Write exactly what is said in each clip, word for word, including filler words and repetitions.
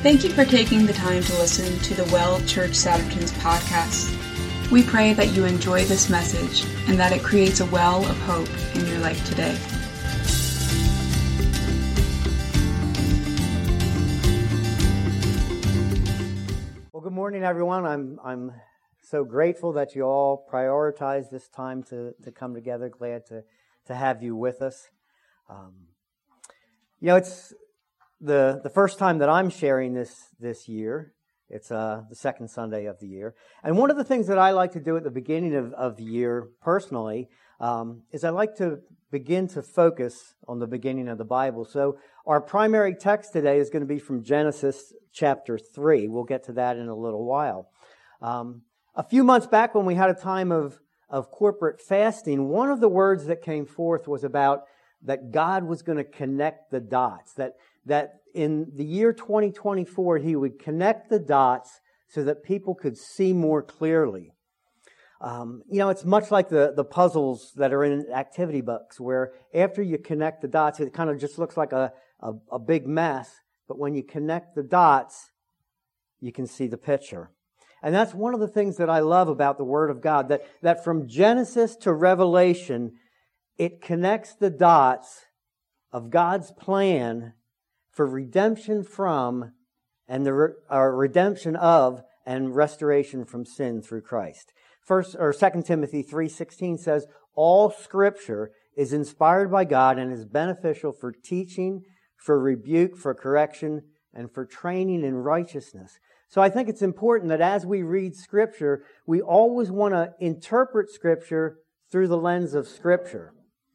Thank you for taking the time to listen to the Well Church Satterton's podcast. We pray that you enjoy this message and that it creates a well of hope in your life today. Well, good morning, everyone. I'm I'm so grateful that you all prioritize this time to, to come together. Glad to, to have you with us. Um, you know, it's the the first time that I'm sharing this this year. It's uh, the second Sunday of the year. And one of the things that I like to do at the beginning of, of the year, personally, um, is I like to begin to focus on the beginning of the Bible. So our primary text today is going to be from Genesis chapter three. We'll get to that in a little while. Um, a few months back when we had a time of, of corporate fasting, one of the words that came forth was about that God was going to connect the dots, that that in the year twenty twenty-four, he would connect the dots so that people could see more clearly. Um, you know, it's much like the, the puzzles that are in activity books, where after you connect the dots, it kind of just looks like a, a, a big mess. But when you connect the dots, you can see the picture. And that's one of the things that I love about the Word of God, that, that from Genesis to Revelation, it connects the dots of God's plan for redemption from and the re, uh, redemption of and restoration from sin through Christ. First or Second Timothy three sixteen says, "All Scripture is inspired by God and is beneficial for teaching, for rebuke, for correction, and for training in righteousness." So I think it's important that as we read Scripture, we always want to interpret Scripture through the lens of Scripture.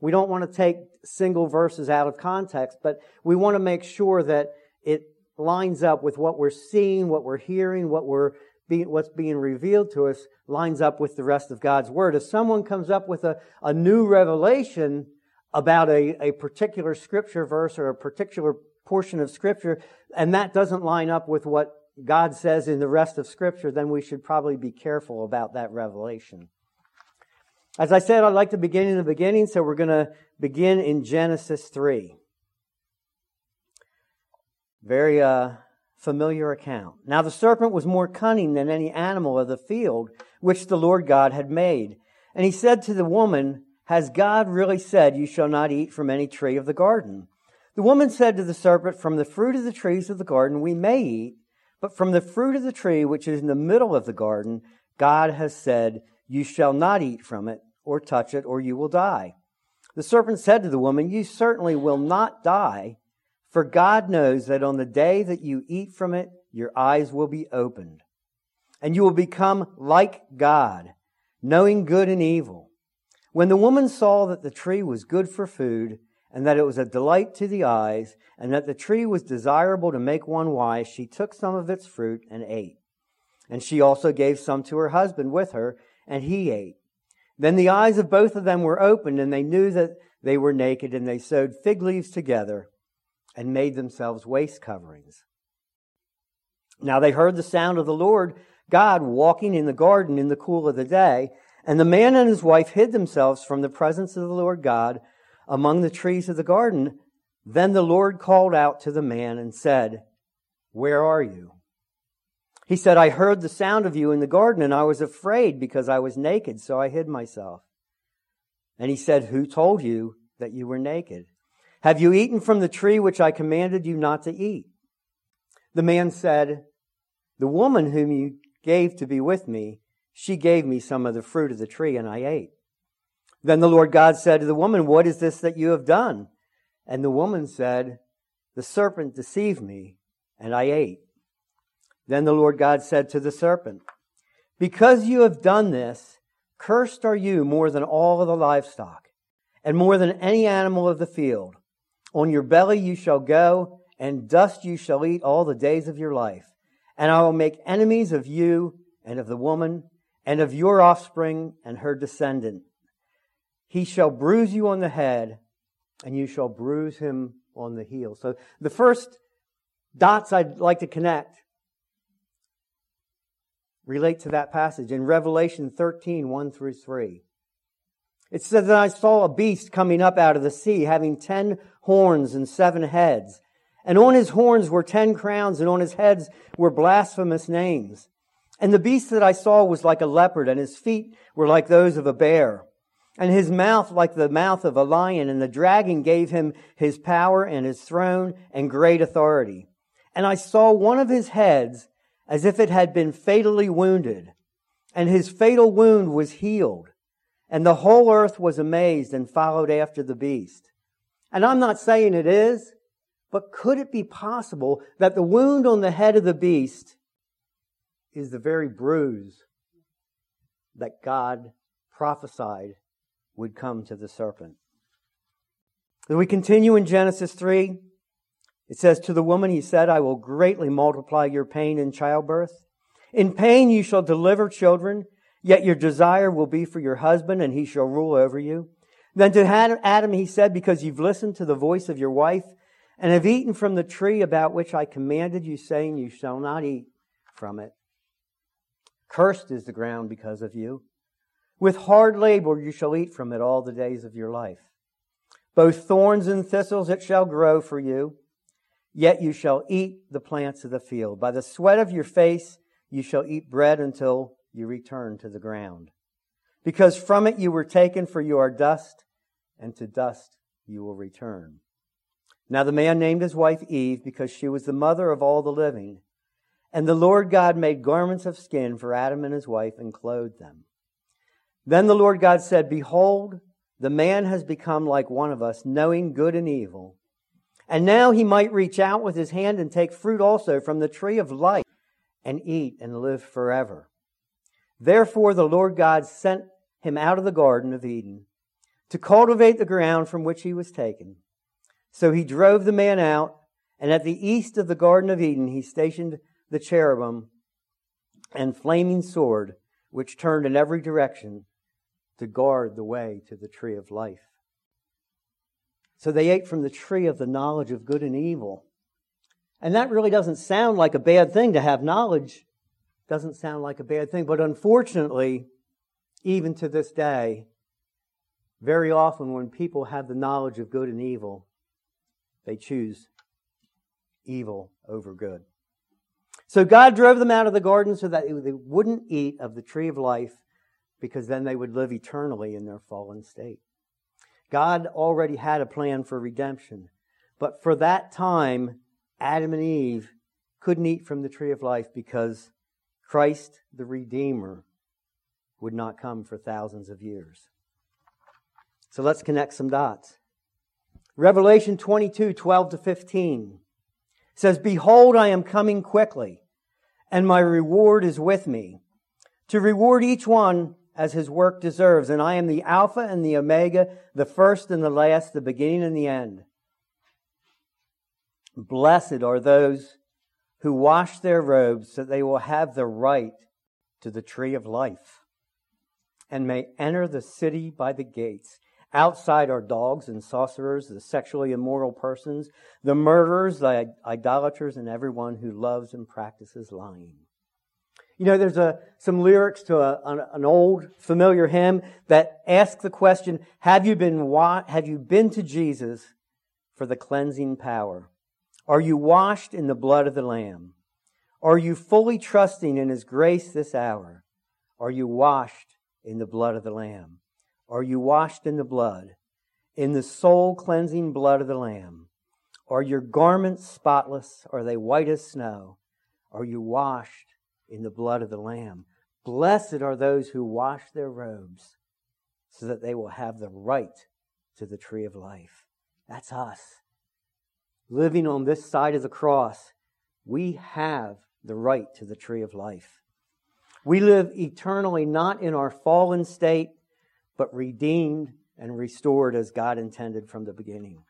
We don't want to take single verses out of context, but we want to make sure that it lines up with what we're seeing, what we're hearing, what we're being, what's being revealed to us lines up with the rest of God's Word. If someone comes up with a, a new revelation about a, a particular Scripture verse or a particular portion of Scripture, and that doesn't line up with what God says in the rest of Scripture, then we should probably be careful about that revelation. As I said, I'd like to begin in the beginning, so we're going to begin in Genesis three. Very uh, familiar account. "Now the serpent was more cunning than any animal of the field, which the Lord God had made. And he said to the woman, 'Has God really said, you shall not eat from any tree of the garden?' The woman said to the serpent, 'From the fruit of the trees of the garden we may eat, but from the fruit of the tree which is in the middle of the garden, God has said, you shall not eat from it or touch it, or you will die.' The serpent said to the woman, 'You certainly will not die, for God knows that on the day that you eat from it, your eyes will be opened, and you will become like God, knowing good and evil.' When the woman saw that the tree was good for food, and that it was a delight to the eyes, and that the tree was desirable to make one wise, she took some of its fruit and ate. And she also gave some to her husband with her, and he ate. Then the eyes of both of them were opened, and they knew that they were naked, and they sewed fig leaves together and made themselves waist coverings. Now they heard the sound of the Lord God walking in the garden in the cool of the day, and the man and his wife hid themselves from the presence of the Lord God among the trees of the garden. Then the Lord called out to the man and said, 'Where are you?' He said, 'I heard the sound of you in the garden, and I was afraid because I was naked, so I hid myself.' And he said, 'Who told you that you were naked? Have you eaten from the tree which I commanded you not to eat?' The man said, 'The woman whom you gave to be with me, she gave me some of the fruit of the tree, and I ate.' Then the Lord God said to the woman, 'What is this that you have done?' And the woman said, 'The serpent deceived me, and I ate.' Then the Lord God said to the serpent, 'Because you have done this, cursed are you more than all of the livestock, and more than any animal of the field. On your belly you shall go, and dust you shall eat all the days of your life. And I will make enemies of you and of the woman, and of your offspring and her descendant. He shall bruise you on the head, and you shall bruise him on the heel.'" So the first dots I'd like to connect relate to that passage in Revelation thirteen, one through three. It says, "Then I saw a beast coming up out of the sea, having ten horns and seven heads, And on his horns were ten crowns, and on his heads were blasphemous names. And the beast that I saw was like a leopard, and his feet were like those of a bear, and his mouth like the mouth of a lion. And the dragon gave him his power and his throne and great authority. And I saw one of his heads as if it had been fatally wounded, and his fatal wound was healed. And the whole earth was amazed and followed after the beast. And I'm not saying it is, but could it be possible that the wound on the head of the beast is the very bruise that God prophesied would come to the serpent? As we continue in Genesis three, it says, "To the woman he said, I will greatly multiply your pain in childbirth. In pain you shall deliver children, yet your desire will be for your husband, and he shall rule over you." Then to Adam he said, "Because you've listened to the voice of your wife, and have eaten from the tree about which I commanded you, saying, you shall not eat from it. Cursed is the ground because of you. With hard labor you shall eat from it all the days of your life. Both thorns and thistles it shall grow for you, yet you shall eat the plants of the field. By the sweat of your face you shall eat bread until you return to the ground, because from it you were taken, for you are dust, and to dust you will return." Now the man named his wife Eve, because she was the mother of all the living. And the Lord God made garments of skin for Adam and his wife and clothed them. Then the Lord God said, "Behold, the man has become like one of us, knowing good and evil. And now he might reach out with his hand and take fruit also from the tree of life and eat and live forever." Therefore the Lord God sent him out of the Garden of Eden to cultivate the ground from which he was taken. So he drove the man out, and at the east of the Garden of Eden he stationed the cherubim and flaming sword, which turned in every direction to guard the way to the tree of life. So they ate from the tree of the knowledge of good and evil. And that really doesn't sound like a bad thing. To have knowledge doesn't sound like a bad thing. But unfortunately, even to this day, very often when people have the knowledge of good and evil, they choose evil over good. So God drove them out of the garden so that they wouldn't eat of the tree of life, because then they would live eternally in their fallen state. God already had a plan for redemption, but for that time, Adam and Eve couldn't eat from the tree of life because Christ, the Redeemer, would not come for thousands of years. So let's connect some dots. Revelation twenty-two, twelve to fifteen says, "Behold, I am coming quickly, and my reward is with me, to reward each one as his work deserves. And I am the Alpha and the Omega, the first and the last, the beginning and the end. Blessed are those who wash their robes, so they will have the right to the tree of life, and may enter the city by the gates. Outside are dogs and sorcerers, the sexually immoral persons, the murderers, the idolaters, and everyone who loves and practices lying." You know, there's a, some lyrics to a, an, an old familiar hymn that ask the question, have you been wa- have you been to Jesus for the cleansing power? Are you washed in the blood of the Lamb? Are you fully trusting in His grace this hour? Are you washed in the blood of the Lamb? Are you washed in the blood, in the soul-cleansing blood of the Lamb? Are your garments spotless? Are they white as snow? Are you washed in the blood of the Lamb? Blessed are those who wash their robes, so that they will have the right to the tree of life. That's us. Living on this side of the cross, we have the right to the tree of life. We live eternally not in our fallen state, but redeemed and restored as God intended from the beginning.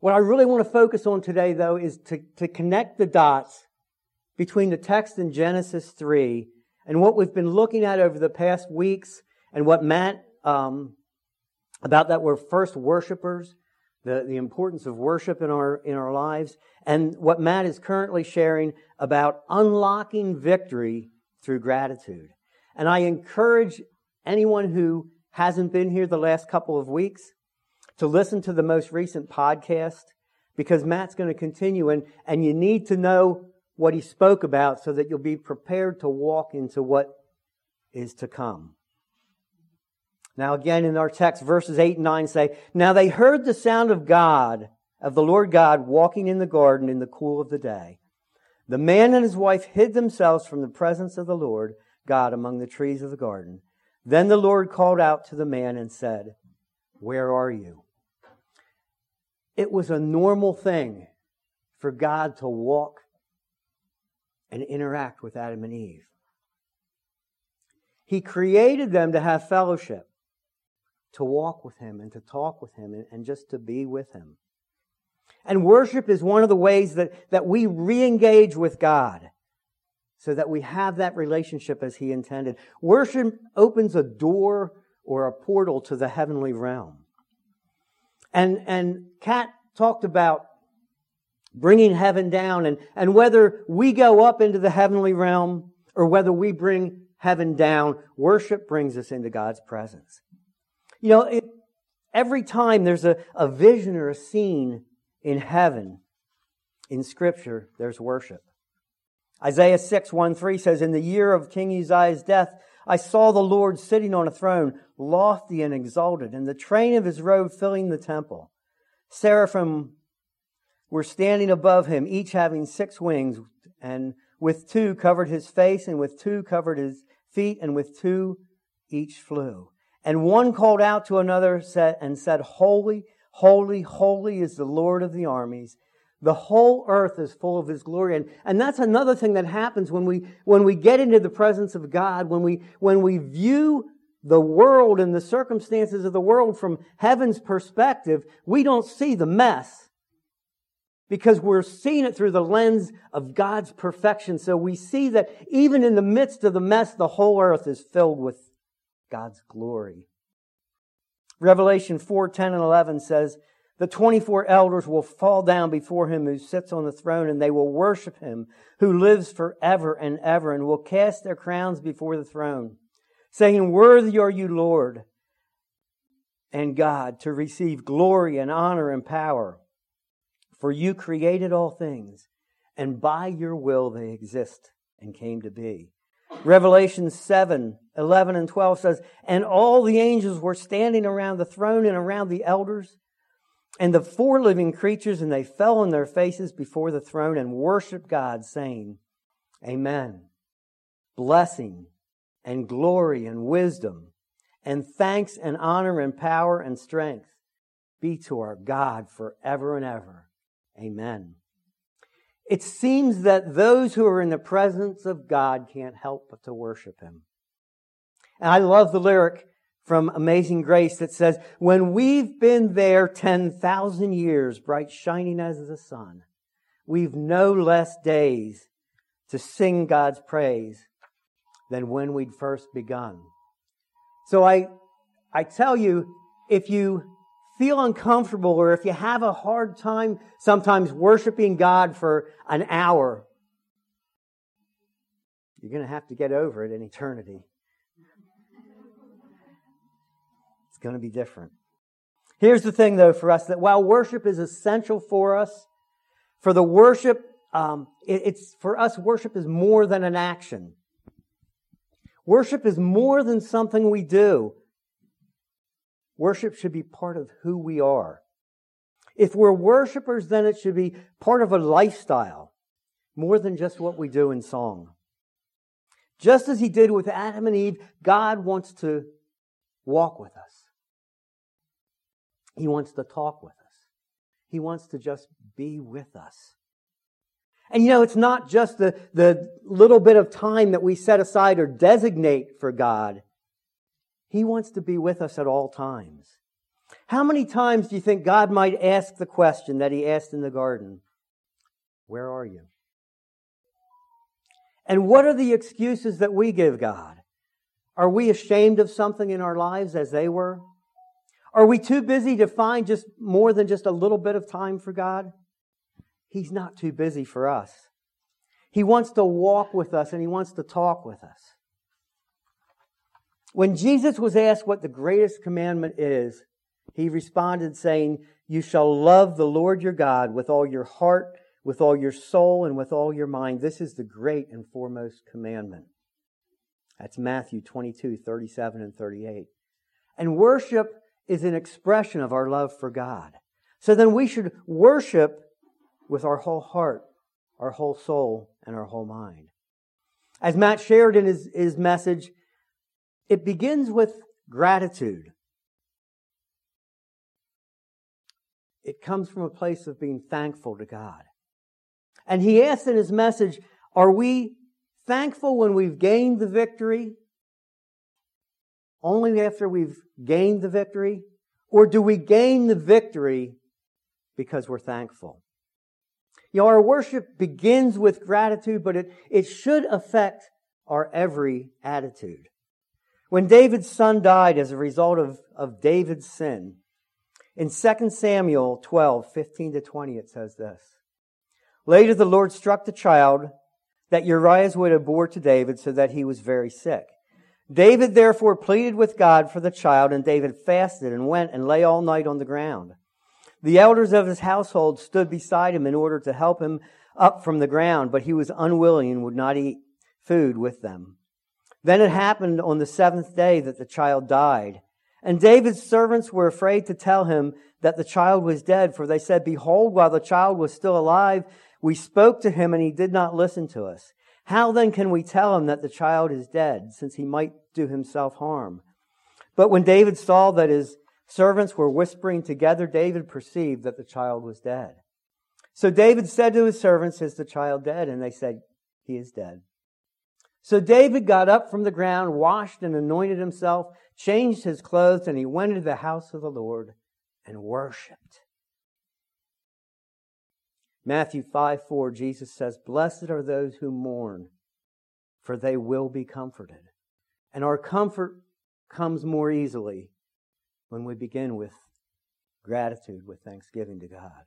What I really want to focus on today, though, is to, to connect the dots between the text in Genesis three and what we've been looking at over the past weeks, and what Matt, um, about that we're first worshipers, the, the importance of worship in our, in our lives, and what Matt is currently sharing about unlocking victory through gratitude. And I encourage anyone who hasn't been here the last couple of weeks to listen to the most recent podcast because Matt's going to continue, and, and you need to know what he spoke about so that you'll be prepared to walk into what is to come. Now again in our text, verses eight and nine say, "Now they heard the sound of God, of the Lord God, walking in the garden in the cool of the day. The man and his wife hid themselves from the presence of the Lord God among the trees of the garden. Then the Lord called out to the man and said, 'Where are you?'" It was a normal thing for God to walk and interact with Adam and Eve. He created them to have fellowship, to walk with Him and to talk with Him and just to be with Him. And worship is one of the ways that, that we re-engage with God so that we have that relationship as He intended. Worship opens a door or a portal to the heavenly realm. And, and Kat talked about bringing heaven down, and, and whether we go up into the heavenly realm or whether we bring heaven down, worship brings us into God's presence. You know, it, every time there's a, a vision or a scene in heaven, in Scripture, there's worship. Isaiah six, one, three says, "In the year of King Uzziah's death, I saw the Lord sitting on a throne, lofty and exalted, and the train of His robe filling the temple. Seraphim were standing above Him, each having six wings, and with two covered His face, and with two covered His feet, and with two each flew. And one called out to another and said, 'Holy, holy, holy is the Lord of the armies. The whole earth is full of His glory.'" And, and that's another thing that happens when we when we get into the presence of God, when we when we view the world and the circumstances of the world from heaven's perspective, we don't see the mess because we're seeing it through the lens of God's perfection. So we see that even in the midst of the mess, the whole earth is filled with God's glory. Revelation four, ten, and eleven says, "The twenty-four elders will fall down before Him who sits on the throne, and they will worship Him who lives forever and ever, and will cast their crowns before the throne, saying, 'Worthy are you, Lord and God, to receive glory and honor and power. For you created all things, and by your will they exist and came to be.'" Revelation seven, eleven and twelve says, "And all the angels were standing around the throne and around the elders and the four living creatures, and they fell on their faces before the throne and worshiped God, saying, 'Amen. Blessing and glory and wisdom and thanks and honor and power and strength be to our God forever and ever. Amen.'" It seems that those who are in the presence of God can't help but to worship Him. And I love the lyric from Amazing Grace that says, "When we've been there ten thousand years, bright shining as the sun, we've no less days to sing God's praise than when we'd first begun." So I, I tell you, if you feel uncomfortable, or if you have a hard time sometimes worshiping God for an hour, you're going to have to get over it in eternity. It's going to be different. Here's the thing, though, for us, that while worship is essential for us, for the worship, um, it, it's for us, worship is more than an action. Worship is more than something we do. Worship should be part of who we are. If we're worshipers, then it should be part of a lifestyle, more than just what we do in song. Just as He did with Adam and Eve, God wants to walk with us. He wants to talk with us. He wants to just be with us. And you know, it's not just the, the little bit of time that we set aside or designate for God. He wants to be with us at all times. How many times do you think God might ask the question that He asked in the garden? Where are you? And what are the excuses that we give God? Are we ashamed of something in our lives as they were? Are we too busy to find just more than just a little bit of time for God? He's not too busy for us. He wants to walk with us and He wants to talk with us. When Jesus was asked what the greatest commandment is, He responded saying, You shall love the Lord your God with all your heart, with all your soul, and with all your mind. This is the great and foremost commandment. That's Matthew twenty-two, thirty-seven, and thirty-eight. And worship is an expression of our love for God. So then we should worship with our whole heart, our whole soul, and our whole mind. As Matt shared in his, his message, it begins with gratitude. It comes from a place of being thankful to God. And he asks in his message, are we thankful when we've gained the victory? Only after we've gained the victory? Or do we gain the victory because we're thankful? You know, our worship begins with gratitude, but it, it should affect our every attitude. When David's son died as a result of, of David's sin, in Second Samuel twelve, fifteen to twenty, it says this. Later the Lord struck the child that Uriah's widow bore to David, so that he was very sick. David therefore pleaded with God for the child, and David fasted and went and lay all night on the ground. The elders of his household stood beside him in order to help him up from the ground, but he was unwilling and would not eat food with them. Then it happened on the seventh day that the child died. And David's servants were afraid to tell him that the child was dead, for they said, behold, while the child was still alive, we spoke to him and he did not listen to us. How then can we tell him that the child is dead, since he might do himself harm? But when David saw that his servants were whispering together, David perceived that the child was dead. So David said to his servants, is the child dead? And they said, he is dead. So David got up from the ground, washed and anointed himself, changed his clothes, and he went into the house of the Lord and worshipped. Matthew five four, Jesus says, blessed are those who mourn, for they will be comforted. And our comfort comes more easily when we begin with gratitude, with thanksgiving to God.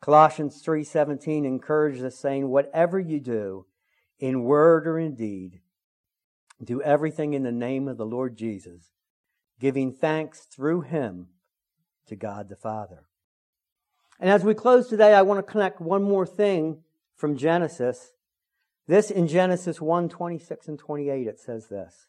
Colossians three seventeen encourages us, saying, whatever you do, in word or in deed, do everything in the name of the Lord Jesus, giving thanks through Him to God the Father. And as we close today, I want to connect one more thing from Genesis. This in Genesis one, twenty-six and twenty-eight, it says this.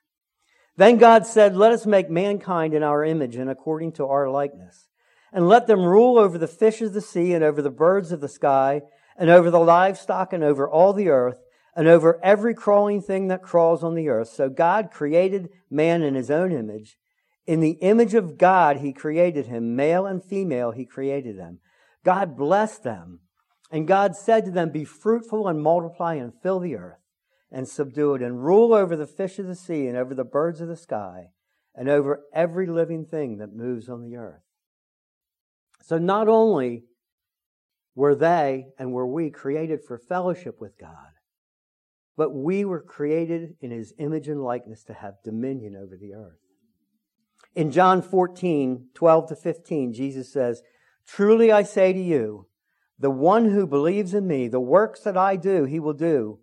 Then God said, let us make mankind in our image and according to our likeness, and let them rule over the fish of the sea and over the birds of the sky and over the livestock and over all the earth, and over every crawling thing that crawls on the earth. So God created man in His own image. In the image of God, He created him. Male and female, He created them. God blessed them. And God said to them, be fruitful and multiply and fill the earth and subdue it, and rule over the fish of the sea and over the birds of the sky and over every living thing that moves on the earth. So not only were they and were we created for fellowship with God, but we were created in His image and likeness to have dominion over the earth. In John fourteen, twelve to fifteen, Jesus says, truly I say to you, the one who believes in Me, the works that I do, he will do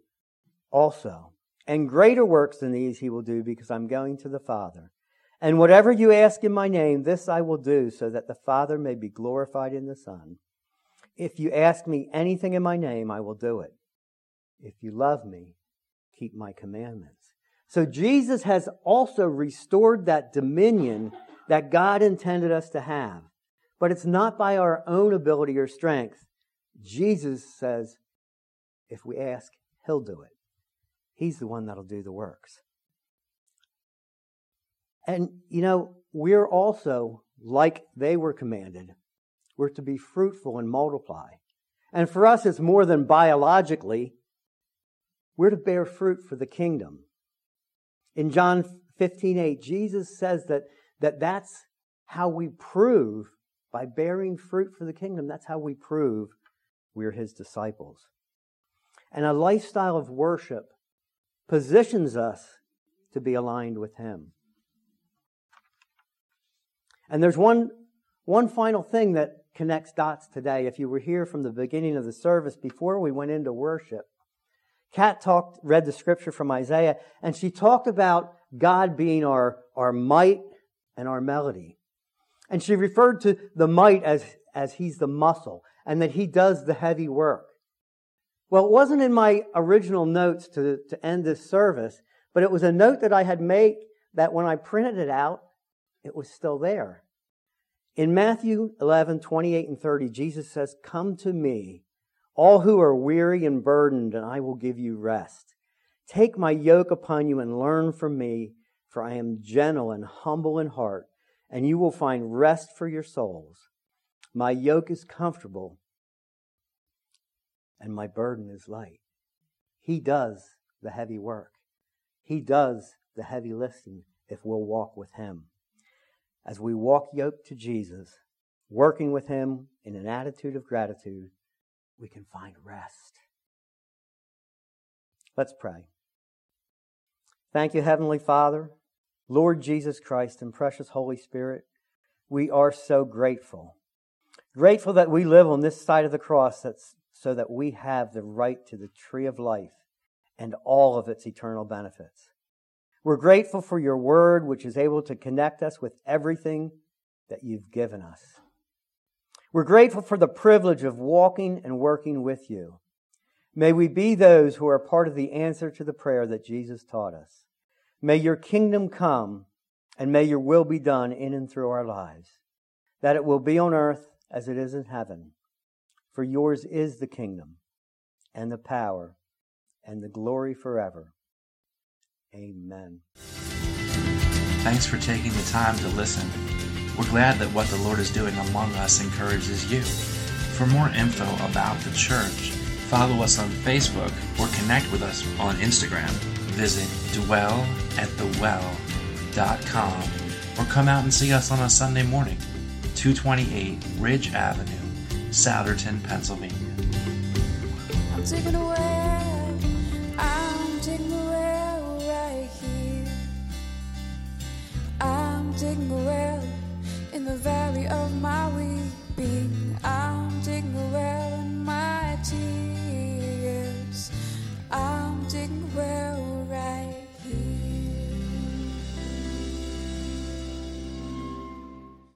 also. And greater works than these he will do, because I'm going to the Father. And whatever you ask in My name, this I will do, so that the Father may be glorified in the Son. If you ask Me anything in My name, I will do it. If you love Me, keep My commandments. So Jesus has also restored that dominion that God intended us to have. But it's not by our own ability or strength. Jesus says, if we ask, He'll do it. He's the one that'll do the works. And, you know, we're also, like they were commanded, we're to be fruitful and multiply. And for us, it's more than biologically. We're to bear fruit for the kingdom. In John fifteen eight, Jesus says that, that that's how we prove, by bearing fruit for the kingdom, that's how we prove we're His disciples. And a lifestyle of worship positions us to be aligned with Him. And there's one, one final thing that connects dots today. If you were here from the beginning of the service, before we went into worship, Kat talked, read the scripture from Isaiah, and she talked about God being our, our might and our melody. And she referred to the might as, as he's the muscle and that he does the heavy work. Well, it wasn't in my original notes to, to end this service, but it was a note that I had made that when I printed it out, it was still there. In Matthew eleven, twenty-eight and thirty, Jesus says, "Come to me, all who are weary and burdened, and I will give you rest. Take my yoke upon you and learn from me, for I am gentle and humble in heart, and you will find rest for your souls. My yoke is comfortable, and my burden is light." He does the heavy work. He does the heavy lifting if we'll walk with Him. As we walk yoked to Jesus, working with Him in an attitude of gratitude, we can find rest. Let's pray. Thank you, Heavenly Father, Lord Jesus Christ, and precious Holy Spirit. We are so grateful. Grateful that we live on this side of the cross, that's so that we have the right to the tree of life and all of its eternal benefits. We're grateful for your word, which is able to connect us with everything that you've given us. We're grateful for the privilege of walking and working with you. May we be those who are part of the answer to the prayer that Jesus taught us. May your kingdom come, and may your will be done in and through our lives, that it will be on earth as it is in heaven. For yours is the kingdom, and the power, and the glory forever. Amen. Thanks for taking the time to listen. We're glad that what the Lord is doing among us encourages you. For more info about the church, follow us on Facebook or connect with us on Instagram. Visit dwell at the well dot com or come out and see us on a Sunday morning, two twenty-eight Ridge Avenue, Souderton, Pennsylvania. I'm taking a well, I'm taking a well right here. I'm taking a well in the valley of my weeping. I'm taking a well in my tears. I'm taking a well.